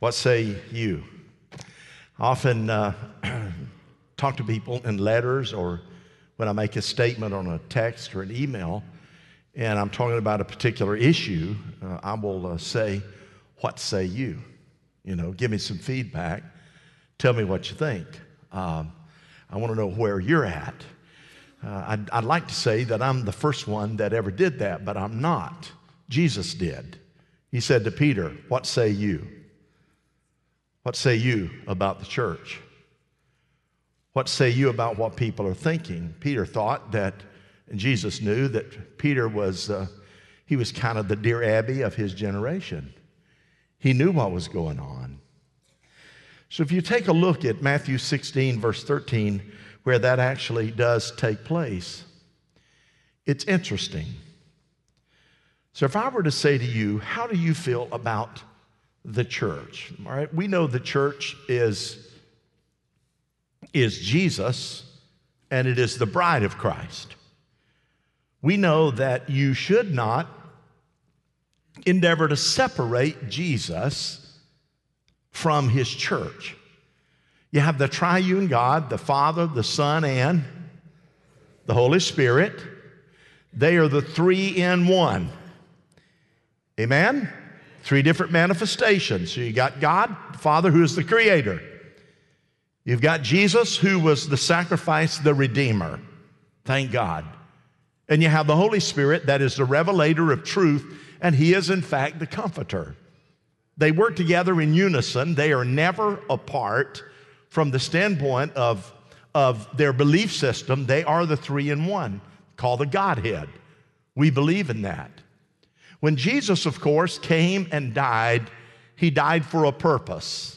What say you? I often talk to people in letters or when I make a statement on a text or an email and I'm talking about a particular issue, I will say, what say you? You know, give me some feedback. Tell me what you think. I want to know where you're at. I'd like to say that I'm the first one that ever did that, but I'm not. Jesus did. He said to Peter, what say you? What say you about the church? What say you about what people are thinking? Peter thought that, and Jesus knew that Peter was, he was kind of the Dear Abby of his generation. He knew what was going on. So if you take a look at Matthew 16, verse 13, where that actually does take place, it's interesting. So if I were to say to you, how do you feel about the church? All right, we know the church is Jesus, and it is the bride of Christ. We know that you should not endeavor to separate Jesus from his church. You have the triune God, the Father, the Son, and the Holy Spirit. They are the three in one. Amen? Three different manifestations. So you got God, the Father, who is the creator. You've got Jesus, who was the sacrifice, the Redeemer. Thank God. And you have the Holy Spirit, that is the revelator of truth, and he is, in fact, the comforter. They work together in unison. They are never apart from the standpoint of their belief system. They are the three in one, called the Godhead. We believe in that. When Jesus, of course, came and died, he died for a purpose.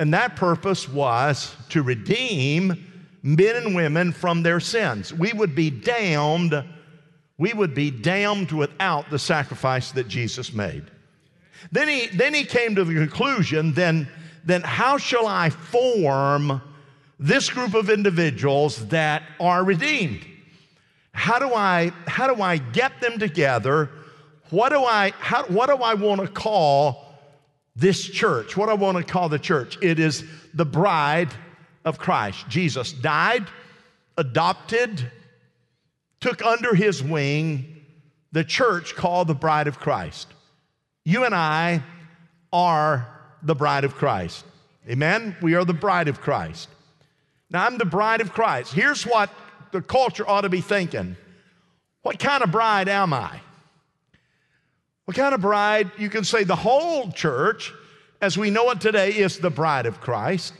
And that purpose was to redeem men and women from their sins. We would be damned without the sacrifice that Jesus made. Then he came to the conclusion, then how shall I form this group of individuals that are redeemed? How do I get them together? What do I want to call this church? What I want to call the church? It is the bride of Christ. Jesus died, adopted, took under his wing the church called the bride of Christ. You and I are the bride of Christ. Amen? We are the bride of Christ. Now, I'm the bride of Christ. Here's what the culture ought to be thinking. What kind of bride am I? What kind of bride? You can say the whole church, as we know it today, is the bride of Christ,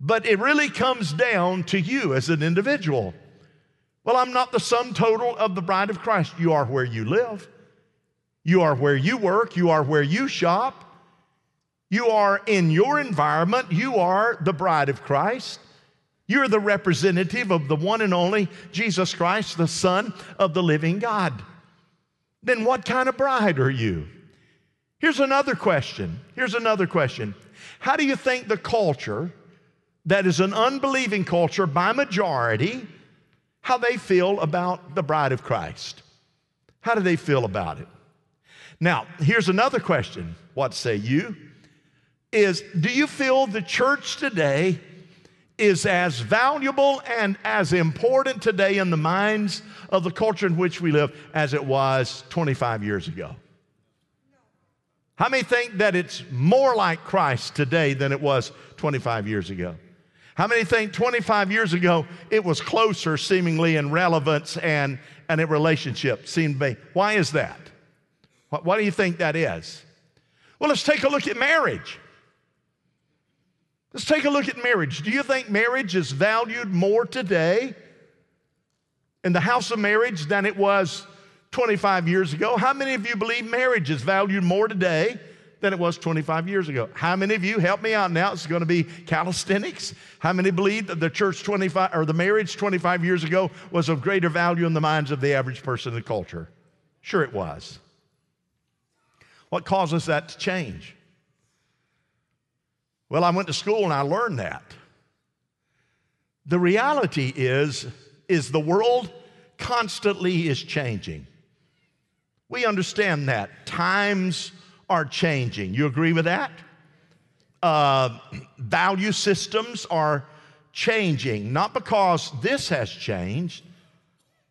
but it really comes down to you as an individual. Well, I'm not the sum total of the bride of Christ. You are where you live. You are where you work. You are where you shop. You are in your environment. You are the bride of Christ. You're the representative of the one and only Jesus Christ, the Son of the living God. Then what kind of bride are you? Here's another question. How do you think the culture that is an unbelieving culture by majority, how they feel about the bride of Christ? How do they feel about it? Now, here's another question. What say you? Do you feel the church today is as valuable and as important today in the minds of the culture in which we live as it was 25 years ago? How many think that it's more like Christ today than it was 25 years ago? How many think 25 years ago it was closer seemingly in relevance and in relationship seemed to be? Why is that? Why do you think that is? Well, let's take a look at marriage. Let's take a look at marriage. Do you think marriage is valued more today in the house of marriage than it was 25 years ago? How many of you believe marriage is valued more today than it was 25 years ago? How many of you, help me out now, it's going to be calisthenics. How many believe that the church 25 or the marriage 25 years ago was of greater value in the minds of the average person in the culture? Sure it was. What causes that to change? Well, I went to school and I learned that. The reality is the world constantly is changing. We understand that. Times are changing. You agree with that? value systems are changing, not because this has changed,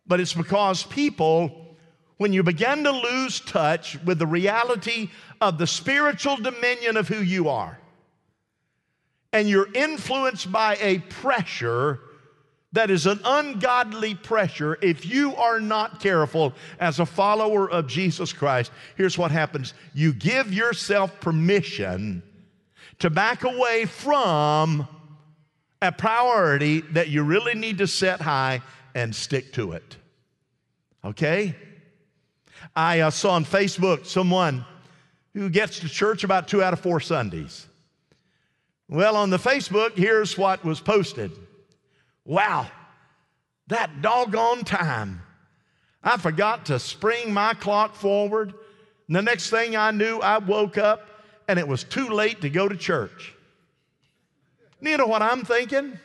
but it's because people, when you begin to lose touch with the reality of the spiritual dominion of who you are, and you're influenced by a pressure that is an ungodly pressure, if you are not careful as a follower of Jesus Christ, here's what happens. You give yourself permission to back away from a priority that you really need to set high and stick to it, okay? I saw on Facebook someone who gets to church about 2 out of 4 Sundays. Well, on the Facebook, here's what was posted. Wow, that doggone time. I forgot to spring my clock forward. And the next thing I knew, I woke up and it was too late to go to church. You know what I'm thinking?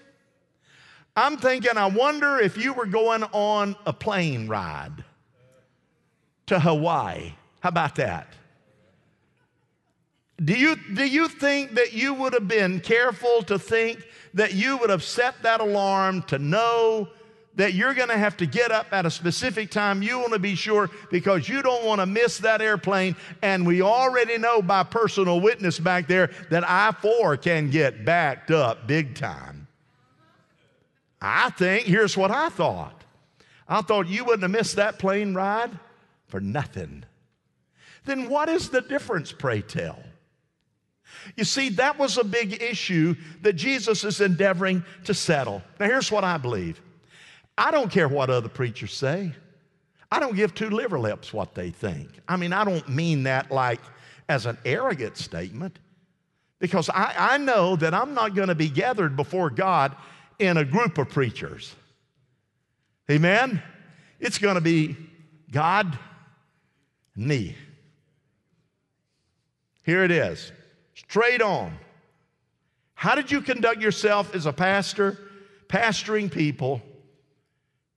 I'm thinking, I wonder if you were going on a plane ride to Hawaii. How about that? Do you think that you would have been careful to think that you would have set that alarm to know that you're going to have to get up at a specific time? You want to be sure because you don't want to miss that airplane. And we already know by personal witness back there that I-4 can get backed up big time. I think, here's what I thought. I thought you wouldn't have missed that plane ride for nothing. Then what is the difference, pray tell? You see, that was a big issue that Jesus is endeavoring to settle. Now, here's what I believe. I don't care what other preachers say. I don't give two liver lips what they think. I mean, I don't mean that like as an arrogant statement, because I know that I'm not going to be gathered before God in a group of preachers. Amen? It's going to be God, me. Here it is. Straight on. How did you conduct yourself as a pastor, pastoring people?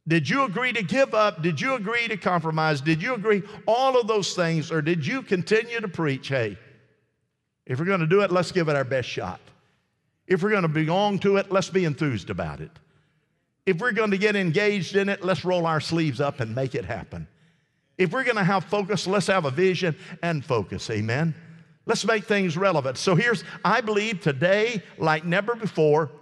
Did you agree to give up? Did you agree to compromise? Did you agree all of those things, or did you continue to preach, hey, if we're going to do it, let's give it our best shot. If we're going to belong to it, let's be enthused about it. If we're going to get engaged in it, let's roll our sleeves up and make it happen. If we're going to have focus, let's have a vision and focus, amen? Let's make things relevant. So here's, I believe today, like never before,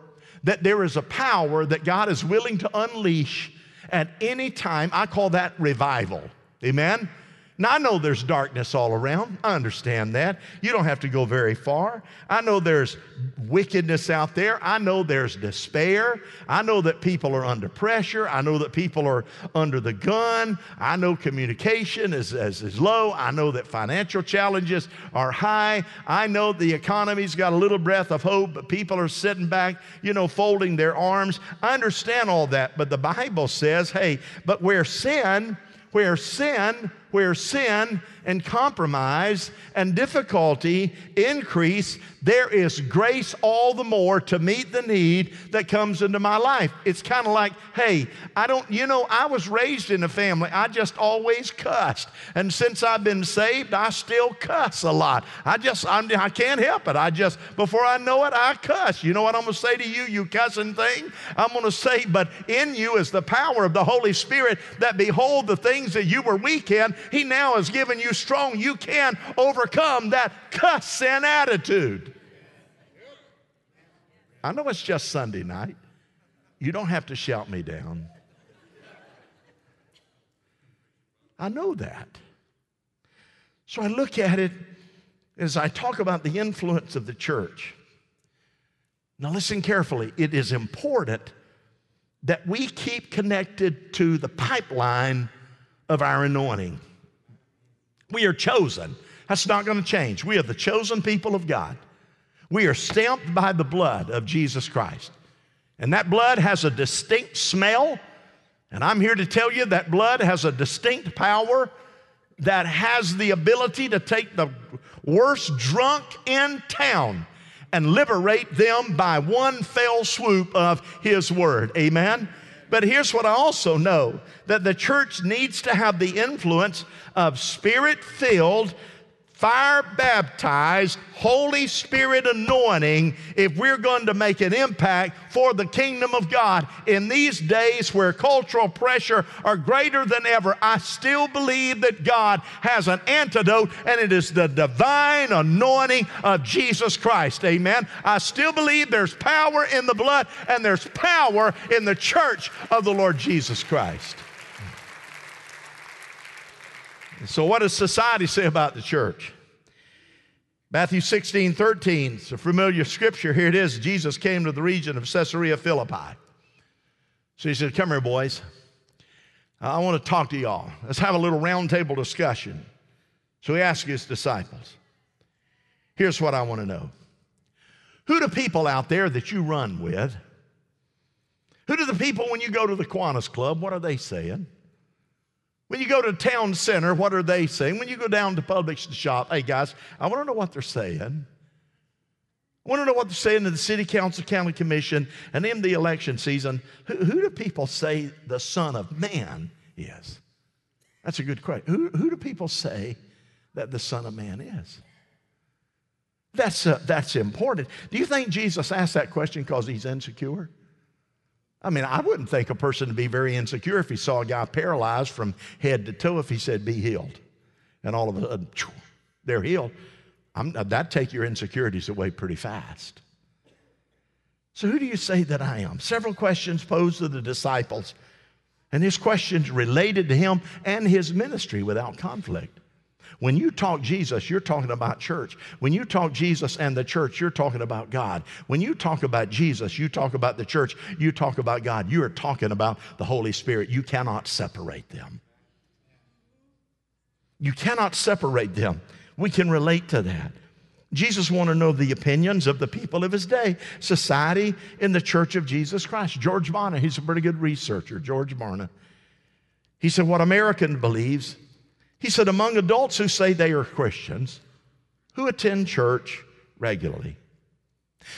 that there is a power that God is willing to unleash at any time. I call that revival. Amen? Now, I know there's darkness all around. I understand that. You don't have to go very far. I know there's wickedness out there. I know there's despair. I know that people are under pressure. I know that people are under the gun. I know communication is low. I know that financial challenges are high. I know the economy's got a little breath of hope, but people are sitting back, you know, folding their arms. I understand all that, but the Bible says, hey, but where sin and compromise and difficulty increase, there is grace all the more to meet the need that comes into my life. It's kind of like, hey, I was raised in a family. I just always cussed. And since I've been saved, I still cuss a lot. I can't help it. Before I know it, I cuss. You know what I'm going to say to you, you cussing thing? I'm going to say, but in you is the power of the Holy Spirit that behold the things that you were weak in, He now has given you strong. You can overcome that cussing attitude. I know it's just Sunday night. You don't have to shout me down. I know that. So I look at it as I talk about the influence of the church. Now listen carefully. It is important that we keep connected to the pipeline of our anointing. We are chosen. That's not going to change. We are the chosen people of God. We are stamped by the blood of Jesus Christ. And that blood has a distinct smell. And I'm here to tell you that blood has a distinct power that has the ability to take the worst drunk in town and liberate them by one fell swoop of His word. Amen? But here's what I also know, that the church needs to have the influence of spirit-filled, fire baptized, Holy Spirit anointing if we're going to make an impact for the kingdom of God. In these days where cultural pressure are greater than ever, I still believe that God has an antidote, and it is the divine anointing of Jesus Christ. Amen. I still believe there's power in the blood, and there's power in the church of the Lord Jesus Christ. So what does society say about the church? Matthew 16:13, it's a familiar scripture. Here it is. Jesus came to the region of Caesarea Philippi. So he said, come here, boys. I want to talk to y'all. Let's have a little roundtable discussion. So he asked his disciples, here's what I want to know. Who do people out there that you run with? Who do the people when you go to the Kiwanis Club, what are they saying? When you go to town center, what are they saying? When you go down to Publix to shop, hey guys, I want to know what they're saying. I want to know what they're saying to the city council, county commission, and in the election season. Who do people say the Son of Man is? That's a good question. Who do people say that the Son of Man is? That's important. Do you think Jesus asked that question because he's insecure? I mean, I wouldn't think a person to be very insecure if he saw a guy paralyzed from head to toe, if he said, be healed. And all of a sudden, they're healed. That'd take your insecurities away pretty fast. So who do you say that I am? Several questions posed to the disciples. And his questions related to him and his ministry without conflict. When you talk Jesus, you're talking about church. When you talk Jesus and the church, you're talking about God. When you talk about Jesus, you talk about the church, you talk about God. You are talking about the Holy Spirit. You cannot separate them. You cannot separate them. We can relate to that. Jesus wanted to know the opinions of the people of his day, society in the church of Jesus Christ. George Barna, he's a pretty good researcher, George Barna. He said, what American believes. He said, among adults who say they are Christians, who attend church regularly.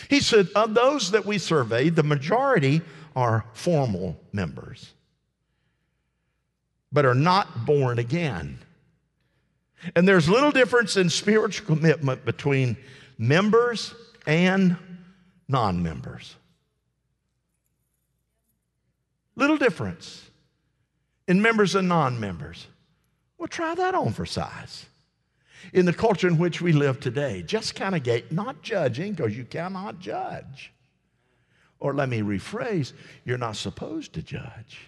He said, of those that we surveyed, the majority are formal members, but are not born again. And there's little difference in spiritual commitment between members and non-members. Little difference in members and non-members. Well, try that on for size. In the culture in which we live today, just kind of not judging, because you cannot judge. Or let me rephrase, you're not supposed to judge.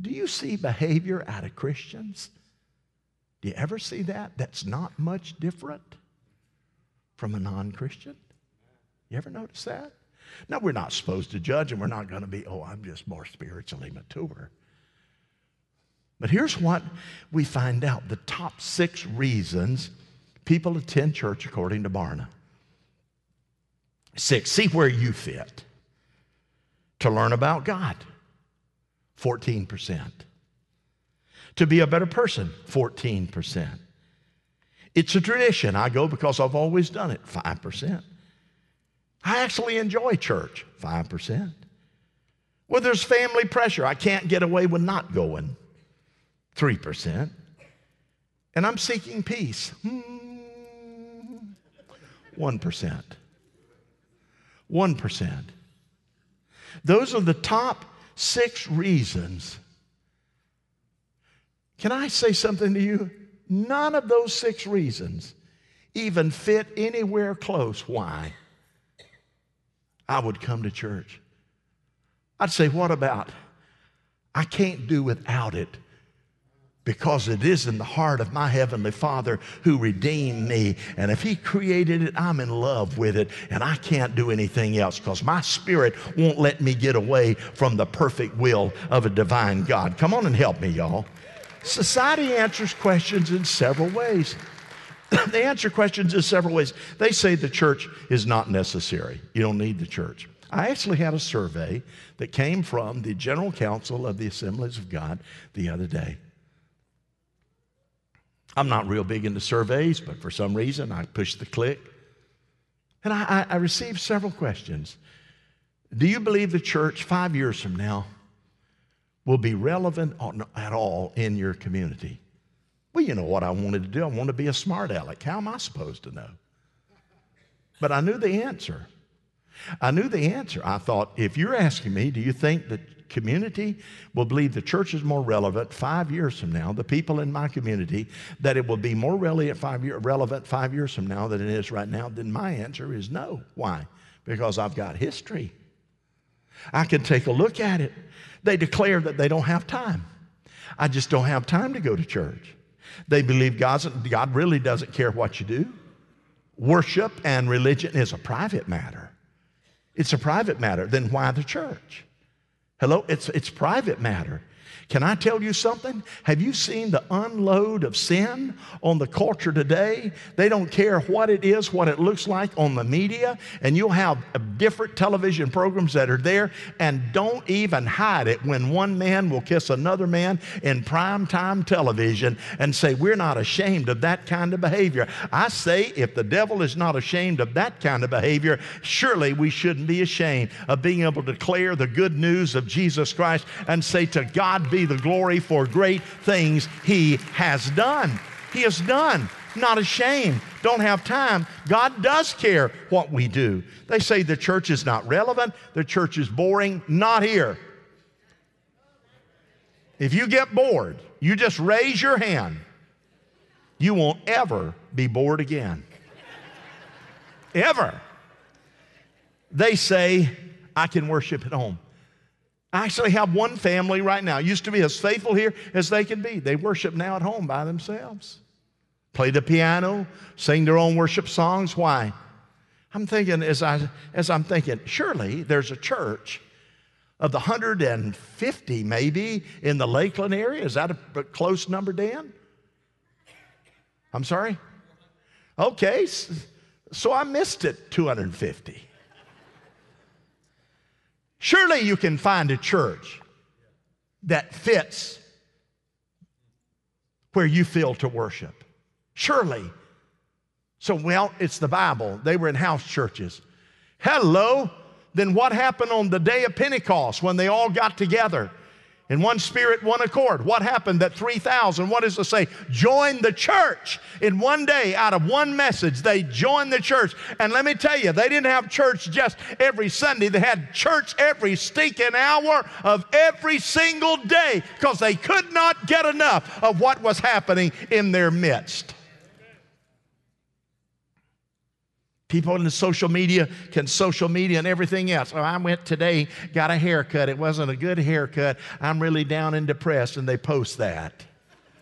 Do you see behavior out of Christians? Do you ever see that? That's not much different from a non-Christian. You ever notice that? Now, we're not supposed to judge, and we're not going to be, oh, I'm just more spiritually mature. But here's what we find out, the top 6 reasons people attend church according to Barna. 6, see where you fit. To learn about God, 14%. To be a better person, 14%. It's a tradition. I go because I've always done it, 5%. I actually enjoy church, 5%. Well, there's family pressure. I can't get away with not going, 3%. And I'm seeking peace, 1%. 1%. Those are the top 6 reasons. Can I say something to you? None of those 6 reasons even fit anywhere close why I would come to church. I'd say, what about, I can't do without it, because it is in the heart of my Heavenly Father who redeemed me. And if he created it, I'm in love with it. And I can't do anything else because my spirit won't let me get away from the perfect will of a divine God. Come on and help me, y'all. Society answers questions in several ways. They answer questions in several ways. They say the church is not necessary. You don't need the church. I actually had a survey that came from the General Council of the Assemblies of God the other day. I'm not real big into surveys, but for some reason, I pushed the click. And I received several questions. Do you believe the church 5 years from now will be relevant at all in your community? Well, you know what I wanted to do? I wanted to be a smart aleck. How am I supposed to know? But I knew the answer. I knew the answer. I thought, if you're asking me, do you think that community will believe the church is more relevant 5 years from now, the people in my community, that it will be more relevant 5 years from now than it is right now? Then my answer is no. Why? Because I've got history. I can take a look at it. They declare that they don't have time. I just don't have time to go to church. They believe God really doesn't care what you do. Worship and religion is a private matter. It's a private matter. Then why the church? Hello? It's private matter. Can I tell you something? Have you seen the unload of sin on the culture today? They don't care what it is, what it looks like on the media, and you'll have different television programs that are there and don't even hide it when one man will kiss another man in primetime television and say, we're not ashamed of that kind of behavior. I say, if the devil is not ashamed of that kind of behavior, surely we shouldn't be ashamed of being able to declare the good news of Jesus Christ and say, to God be the glory for great things he has done. He has done. Not ashamed. Don't have time. God does care what we do. They say the church is not relevant. The church is boring. Not here. If you get bored, you just raise your hand. You won't ever be bored again. Ever. They say, I can worship at home. I actually have one family right now, used to be as faithful here as they could be. They worship now at home by themselves. Play the piano, sing their own worship songs. Why? I'm thinking, as I'm thinking, surely there's a church of the 150 maybe in the Lakeland area. Is that a close number, Dan? I'm sorry? Okay, so I missed it, 250. Surely you can find a church that fits where you feel to worship. Surely. So, well, it's the Bible. They were in house churches. Hello. Then what happened on the day of Pentecost when they all got together in one spirit, one accord? What happened that 3,000, what does it say? Joined the church in one day out of one message. They joined the church. And let me tell you, they didn't have church just every Sunday. They had church every stinking hour of every single day because they could not get enough of what was happening in their midst. People in the social media can social media and everything else. Oh, I went today, got a haircut. It wasn't a good haircut. I'm really down and depressed, and they post that.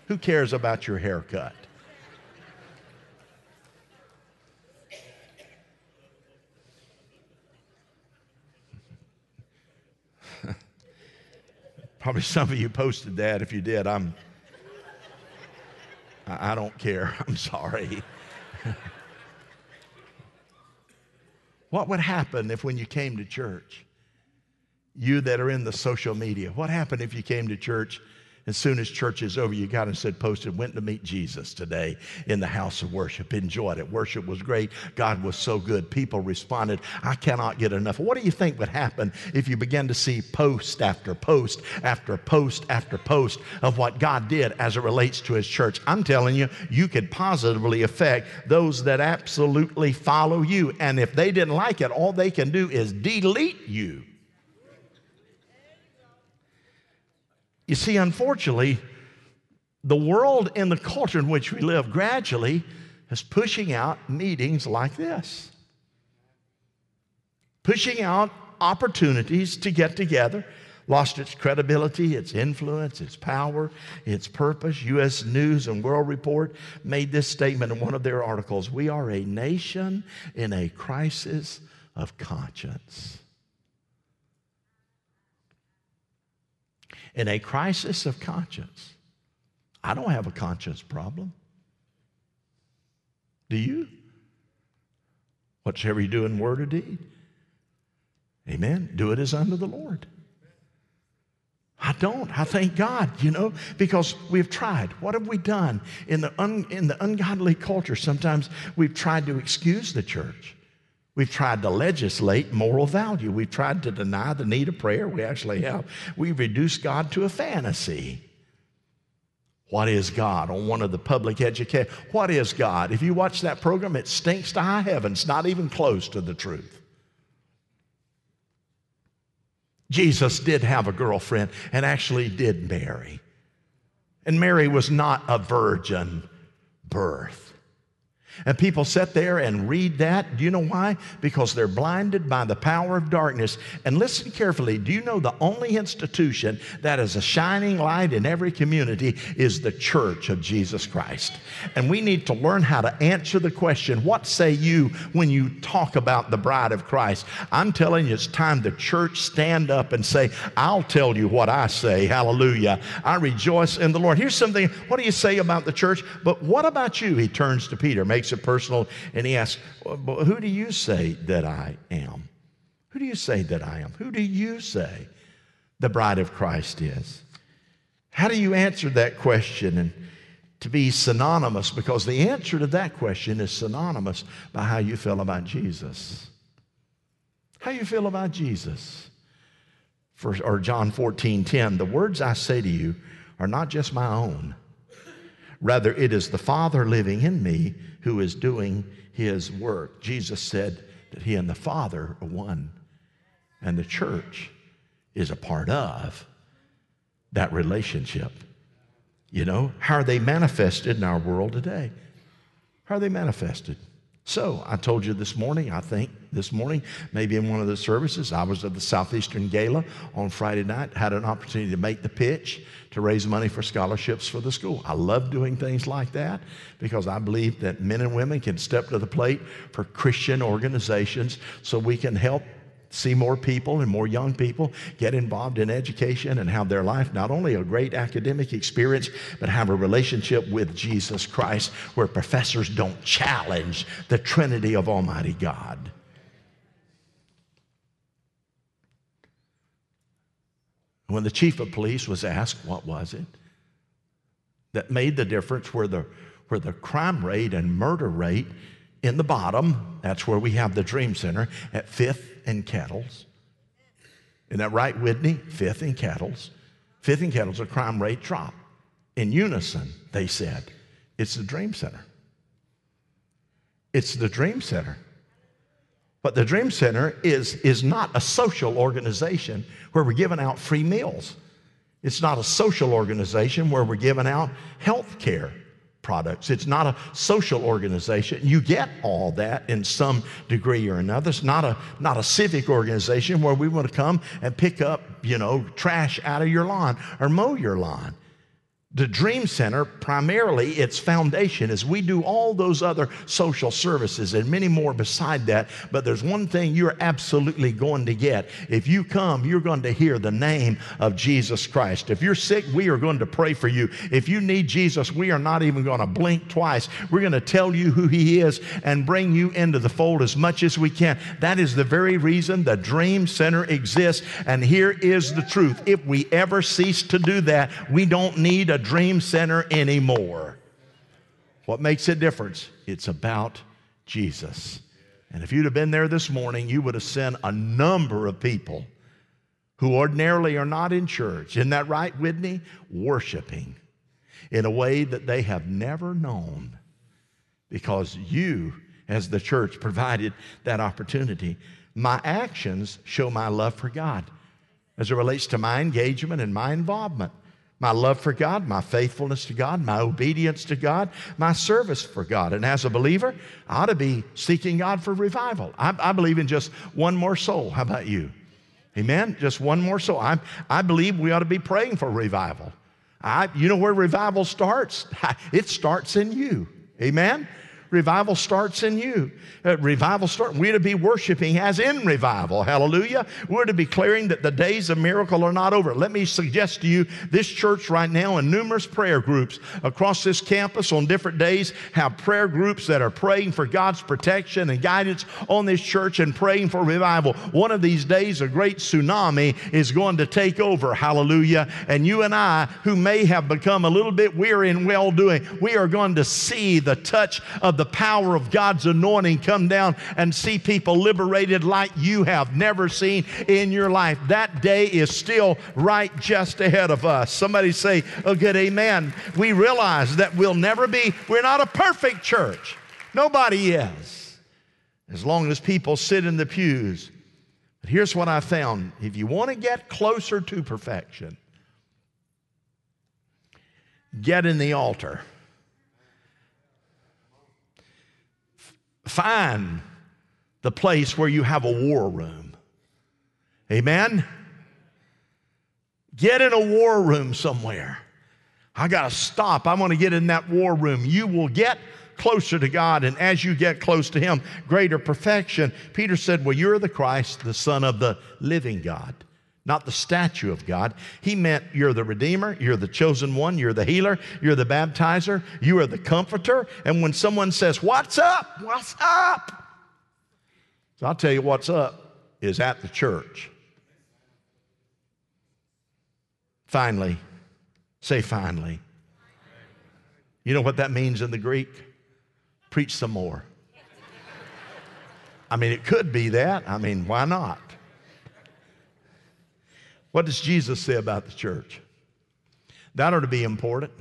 Who cares about your haircut? Probably some of you posted that. If you did, I don't care. I'm sorry. What would happen if when you came to church, you that are in the social media, what happened if you came to church as soon as church is over, you got and said, posted, went to meet Jesus today in the house of worship, enjoyed it. Worship was great. God was so good. People responded, I cannot get enough. What do you think would happen if you began to see post after post after post after post of what God did as it relates to his church? I'm telling you, you could positively affect those that absolutely follow you. And if they didn't like it, all they can do is delete you. You see, unfortunately, the world and the culture in which we live gradually is pushing out meetings like this, pushing out opportunities to get together, lost its credibility, its influence, its power, its purpose. U.S. News and World Report made this statement in one of their articles. We are a nation in a crisis of conscience. In a crisis of conscience. I don't have a conscience problem. Do you? Whatsoever you do in word or deed. Amen. Do it as unto the Lord. I don't. I thank God, you know, because we've tried. What have we done? In the ungodly culture, sometimes we've tried to excuse the church. We've tried to legislate moral value. We've tried to deny the need of prayer. We actually have. We've reduced God to a fantasy. What is God? On one of the public education, what is God? If you watch that program, it stinks to high heavens, not even close to the truth. Jesus did have a girlfriend and actually did marry. And Mary was not a virgin birth. And people sit there and read that. Do you know why? Because they're blinded by the power of darkness. And listen carefully. Do you know the only institution that is a shining light in every community is the church of Jesus Christ? And we need to learn how to answer the question, what say you when you talk about the bride of Christ? I'm telling you, it's time the church stand up and say, I'll tell you what I say. Hallelujah. I rejoice in the Lord. Here's something. What do you say about the church? But what about you? He turns to Peter. Makes it personal, and he asks, who do you say that I am? Who do you say that I am? Who do you say the bride of Christ is? How do you answer that question? And to be synonymous, because the answer to that question is synonymous by how you feel about Jesus. How you feel about Jesus. Or John 14:10, the words I say to you are not just my own. Rather, it is the Father living in me who is doing his work. Jesus said that he and the Father are one, and the church is a part of that relationship. You know, how are they manifested in our world today? How are they manifested? So, I told you this morning, I think this morning, maybe in one of the services, I was at the Southeastern Gala on Friday night, had an opportunity to make the pitch to raise money for scholarships for the school. I love doing things like that because I believe that men and women can step to the plate for Christian organizations so we can help see more people and more young people get involved in education and have their life not only a great academic experience, but have a relationship with Jesus Christ where professors don't challenge the Trinity of Almighty God. When the chief of police was asked, what was it that made the difference where the crime rate and murder rate in the bottom, that's where we have the Dream Center, at 5th and Kettles. Isn't that right, Whitney? 5th and Kettles. 5th and Kettles, a crime rate drop. In unison, they said, it's the Dream Center. It's the Dream Center. But the Dream Center is not a social organization where we're giving out free meals. It's not a social organization where we're giving out health care products. It's not a social organization. You get all that in some degree or another. It's not a civic organization where we want to come and pick up, you know, trash out of your lawn or mow your lawn. The Dream Center, primarily its foundation is we do all those other social services and many more beside that, but there's one thing you're absolutely going to get. If you come, you're going to hear the name of Jesus Christ. If you're sick, we are going to pray for you. If you need Jesus, we are not even going to blink twice. We're going to tell you who he is and bring you into the fold as much as we can. That is the very reason the Dream Center exists, and here is the truth. If we ever cease to do that, we don't need a Dream Center anymore. What makes a difference? It's about Jesus. And if you'd have been there this morning, you would have sent a number of people who ordinarily are not in church. Isn't that right, Whitney? Worshiping in a way that they have never known because you, as the church, provided that opportunity. My actions show my love for God as it relates to my engagement and my involvement. My love for God, my faithfulness to God, my obedience to God, my service for God. And as a believer, I ought to be seeking God for revival. I believe in just one more soul. How about you? Amen? Just one more soul. I believe we ought to be praying for revival. You know where revival starts? It starts in you. Amen? Revival starts in you. We're to be worshiping as in revival. Hallelujah. We're to be declaring that the days of miracle are not over. Let me suggest to you, this church right now and numerous prayer groups across this campus on different days have prayer groups that are praying for God's protection and guidance on this church and praying for revival. One of these days, a great tsunami is going to take over. Hallelujah. And you and I, who may have become a little bit weary in well-doing, we are going to see the touch of of the power of God's anointing come down and see people liberated like you have never seen in your life. That day is still right just ahead of us. Somebody say a good amen. We realize that we're not a perfect church. Nobody is, as long as people sit in the pews. But here's what I found. If you want to get closer to perfection, get in the altar. Find the place where you have a war room. Amen? Get in a war room somewhere. I got to stop. I'm going to get in that war room. You will get closer to God, and as you get close to Him, greater perfection. Peter said, well, you're the Christ, the Son of the living God, not the statue of God. He meant you're the Redeemer, you're the chosen one, you're the healer, you're the baptizer, you are the comforter. And when someone says, what's up? What's up? So I'll tell you what's up is at the church. Finally, say finally. You know what that means in the Greek? Preach some more. I mean, it could be that. I mean, why not? What does Jesus say about the church? That ought to be important.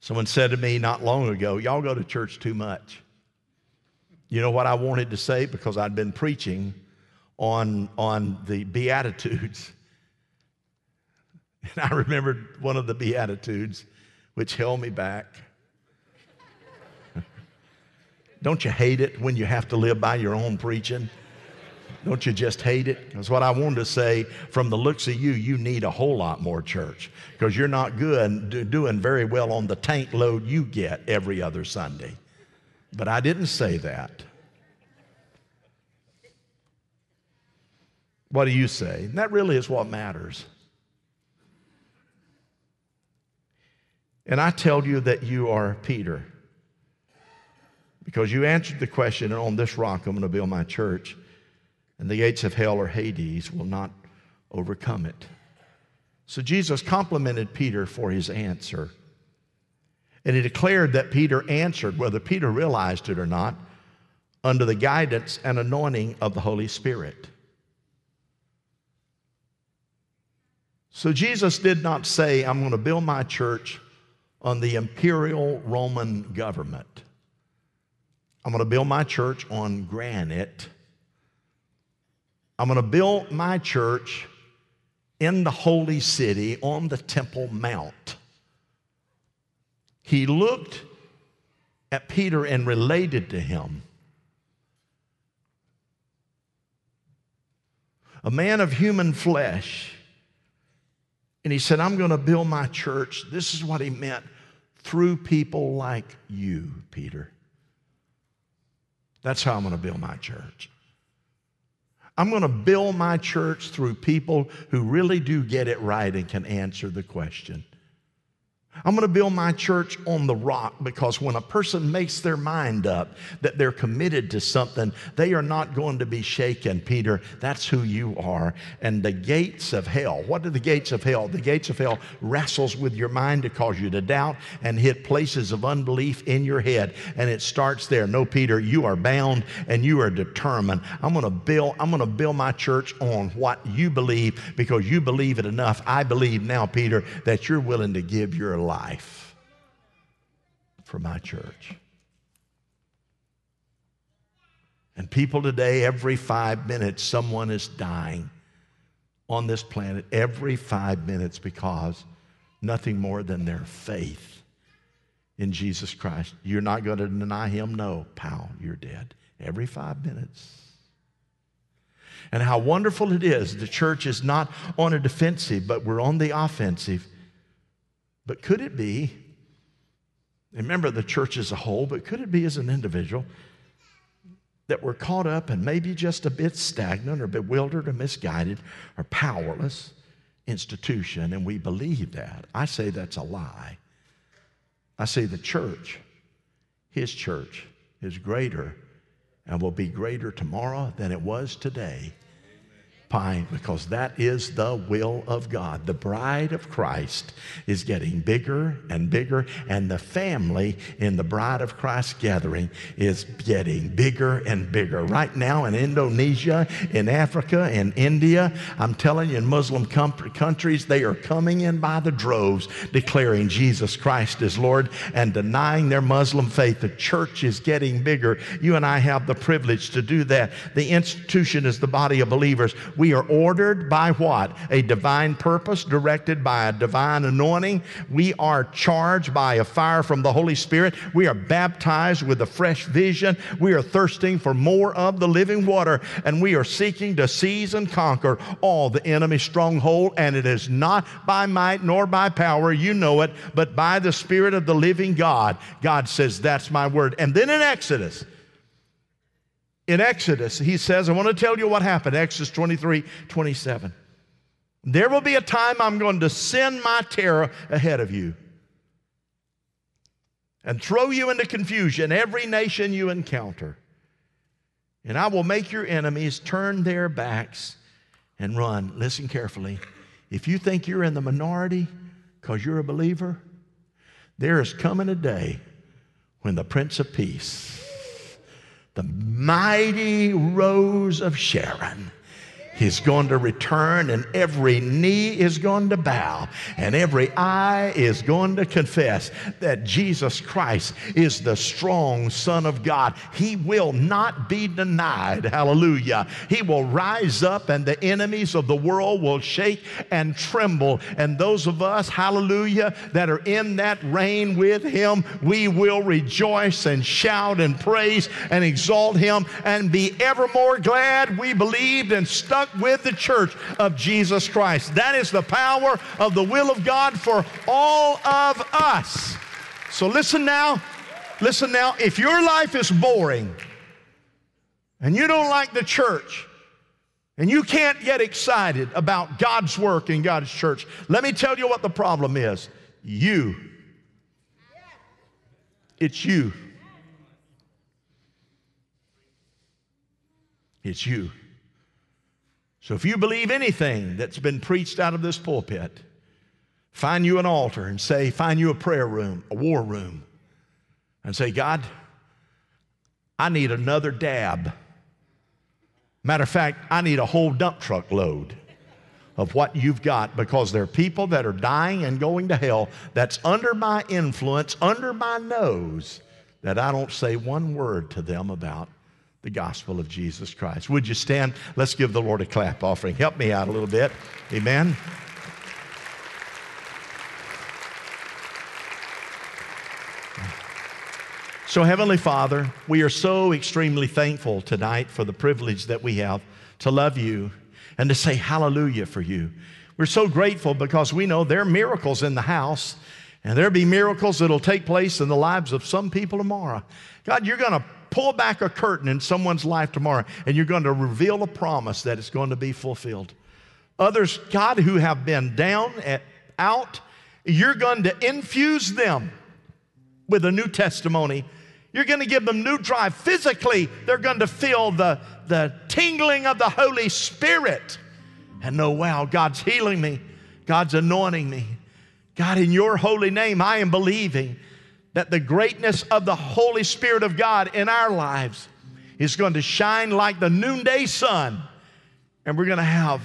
Someone said to me not long ago, y'all go to church too much. You know what I wanted to say? Because I'd been preaching on the Beatitudes. And I remembered one of the Beatitudes, which held me back. Don't you hate it when you have to live by your own preaching? Don't you just hate it? Because what I wanted to say, from the looks of you, you need a whole lot more church, because you're not good doing very well on the tank load you get every other Sunday. But I didn't say that. What do you say? And that really is what matters. And I tell you that you are Peter, because you answered the question, and on this rock I'm going to build my church, and the gates of hell or Hades will not overcome it. So Jesus complimented Peter for his answer. And he declared that Peter answered, whether Peter realized it or not, under the guidance and anointing of the Holy Spirit. So Jesus did not say, I'm going to build my church on the imperial Roman government. I'm going to build my church on granite. I'm going to build my church in the holy city on the Temple Mount. He looked at Peter and related to him. A man of human flesh. And he said, I'm going to build my church. This is what he meant. Through people like you, Peter. That's how I'm going to build my church. I'm going to build my church through people who really do get it right and can answer the question. I'm going to build my church on the rock, because when a person makes their mind up that they're committed to something, they are not going to be shaken. Peter, that's who you are. And the gates of hell, what are the gates of hell? The gates of hell wrestles with your mind to cause you to doubt and hit places of unbelief in your head. And it starts there. No, Peter, you are bound and you are determined. I'm going to build my church on what you believe, because you believe it enough. I believe now, Peter, that you're willing to give your life for my church. And people today, every 5 minutes, someone is dying on this planet, every 5 minutes, because nothing more than their faith in Jesus Christ. You're not going to deny Him? No, pal, you're dead. Every 5 minutes. And how wonderful it is. The church is not on a defensive, but we're on the offensive. But could it be, remember the church as a whole, but could it be as an individual that we're caught up and maybe just a bit stagnant or bewildered or misguided or powerless institution, and we believe that? I say that's a lie. I say the church, His greater, and will be greater tomorrow than it was today. pine, because that is the will of God. The bride of Christ is getting bigger and bigger, and the family in the bride of Christ gathering is getting bigger and bigger. Right now in Indonesia, in Africa, in India, I'm telling you, in Muslim countries, they are coming in by the droves declaring Jesus Christ is Lord and denying their Muslim faith. The church is getting bigger. You and I have the privilege to do that. The institution is the body of believers. We are ordered by what? A divine purpose, directed by a divine anointing. We are charged by a fire from the Holy Spirit. We are baptized with a fresh vision. We are thirsting for more of the living water, and we are seeking to seize and conquer all the enemy's stronghold, and it is not by might nor by power, you know it, but by the Spirit of the living God. God says, that's my word. And then in Exodus, he says, I want to tell you what happened. Exodus 23:27. There will be a time I'm going to send my terror ahead of you and throw you into confusion, every nation you encounter. And I will make your enemies turn their backs and run. Listen carefully. If you think you're in the minority because you're a believer, there is coming a day when the Prince of Peace, the mighty Rose of Sharon, he's going to return, and every knee is going to bow and every eye is going to confess that Jesus Christ is the strong Son of God. He will not be denied. Hallelujah. He will rise up, and the enemies of the world will shake and tremble. And those of us, hallelujah, that are in that reign with him, we will rejoice and shout and praise and exalt him and be evermore glad we believed and stuck with the church of Jesus Christ. That is the power of the will of God for all of us. So listen now, if your life is boring and you don't like the church and you can't get excited about God's work in God's church, let me tell you what the problem is. You. It's you. It's you. So if you believe anything that's been preached out of this pulpit, find you an altar and say, find you a prayer room, a war room, and say, God, I need another dab. Matter of fact, I need a whole dump truck load of what you've got, because there are people that are dying and going to hell that's under my influence, under my nose, that I don't say one word to them about the gospel of Jesus Christ. Would you stand? Let's give the Lord a clap offering. Help me out a little bit. Amen. So, Heavenly Father, we are so extremely thankful tonight for the privilege that we have to love you and to say hallelujah for you. We're so grateful because we know there are miracles in the house, and there'll be miracles that'll take place in the lives of some people tomorrow. God, you're going to pull back a curtain in someone's life tomorrow, and you're going to reveal a promise that it's going to be fulfilled. Others, God, who have been down and out, you're going to infuse them with a new testimony. You're going to give them new drive. Physically, they're going to feel the tingling of the Holy Spirit and know, wow, God's healing me. God's anointing me. God, in your holy name, I am believing that the greatness of the Holy Spirit of God in our lives is going to shine like the noonday sun, and we're going to have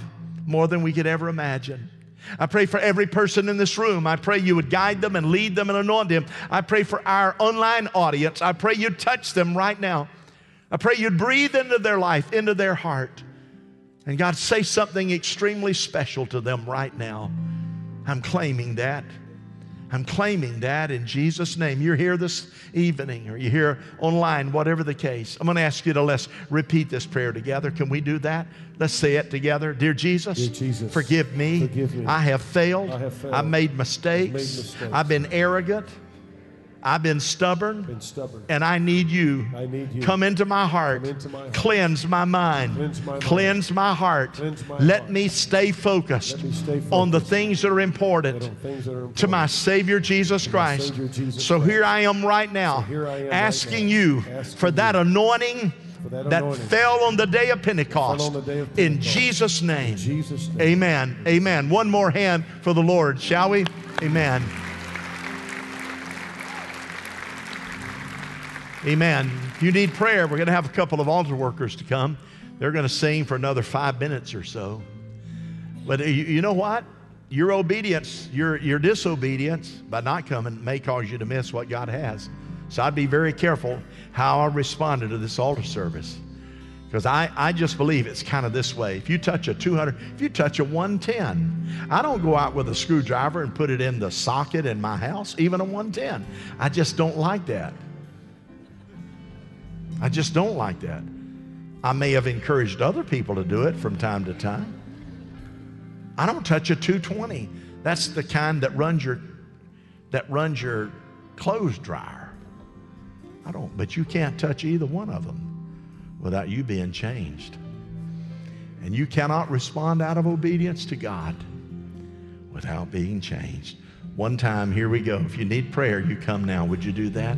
more than we could ever imagine. I pray for every person in this room. I pray you would guide them and lead them and anoint them. I pray for our online audience. I pray you'd touch them right now. I pray you'd breathe into their life, into their heart. And God, say something extremely special to them right now. I'm claiming that. I'm claiming that in Jesus' name. You're here this evening, or you're here online, whatever the case. I'm going to ask you to let's repeat this prayer together. Can we do that? Let's say it together. Dear Jesus, forgive me. I have failed. I've made mistakes. I've been arrogant. I've been stubborn, and I need you. Come into my heart. Cleanse my mind. Cleanse my heart. Let me stay focused on the things that are important to my Savior Jesus Christ. So here I am right now, asking you for that anointing that fell on the day of Pentecost. In Jesus' name. Amen. Amen. One more hand for the Lord, shall we? Amen. Amen. If you need prayer, we're going to have a couple of altar workers to come. They're going to sing for another 5 minutes or so. But you know what? Your obedience, your disobedience by not coming may cause you to miss what God has. So I'd be very careful how I responded to this altar service, because I just believe it's kind of this way. If you touch a 200, if you touch a 110, I don't go out with a screwdriver and put it in the socket in my house, even a 110. I just don't like that. I just don't like that. I may have encouraged other people to do it from time to time. I don't touch a 220. That's the kind that runs your clothes dryer. I don't, but you can't touch either one of them without you being changed. And you cannot respond out of obedience to God without being changed. One time, here we go. If you need prayer, you come now. Would you do that?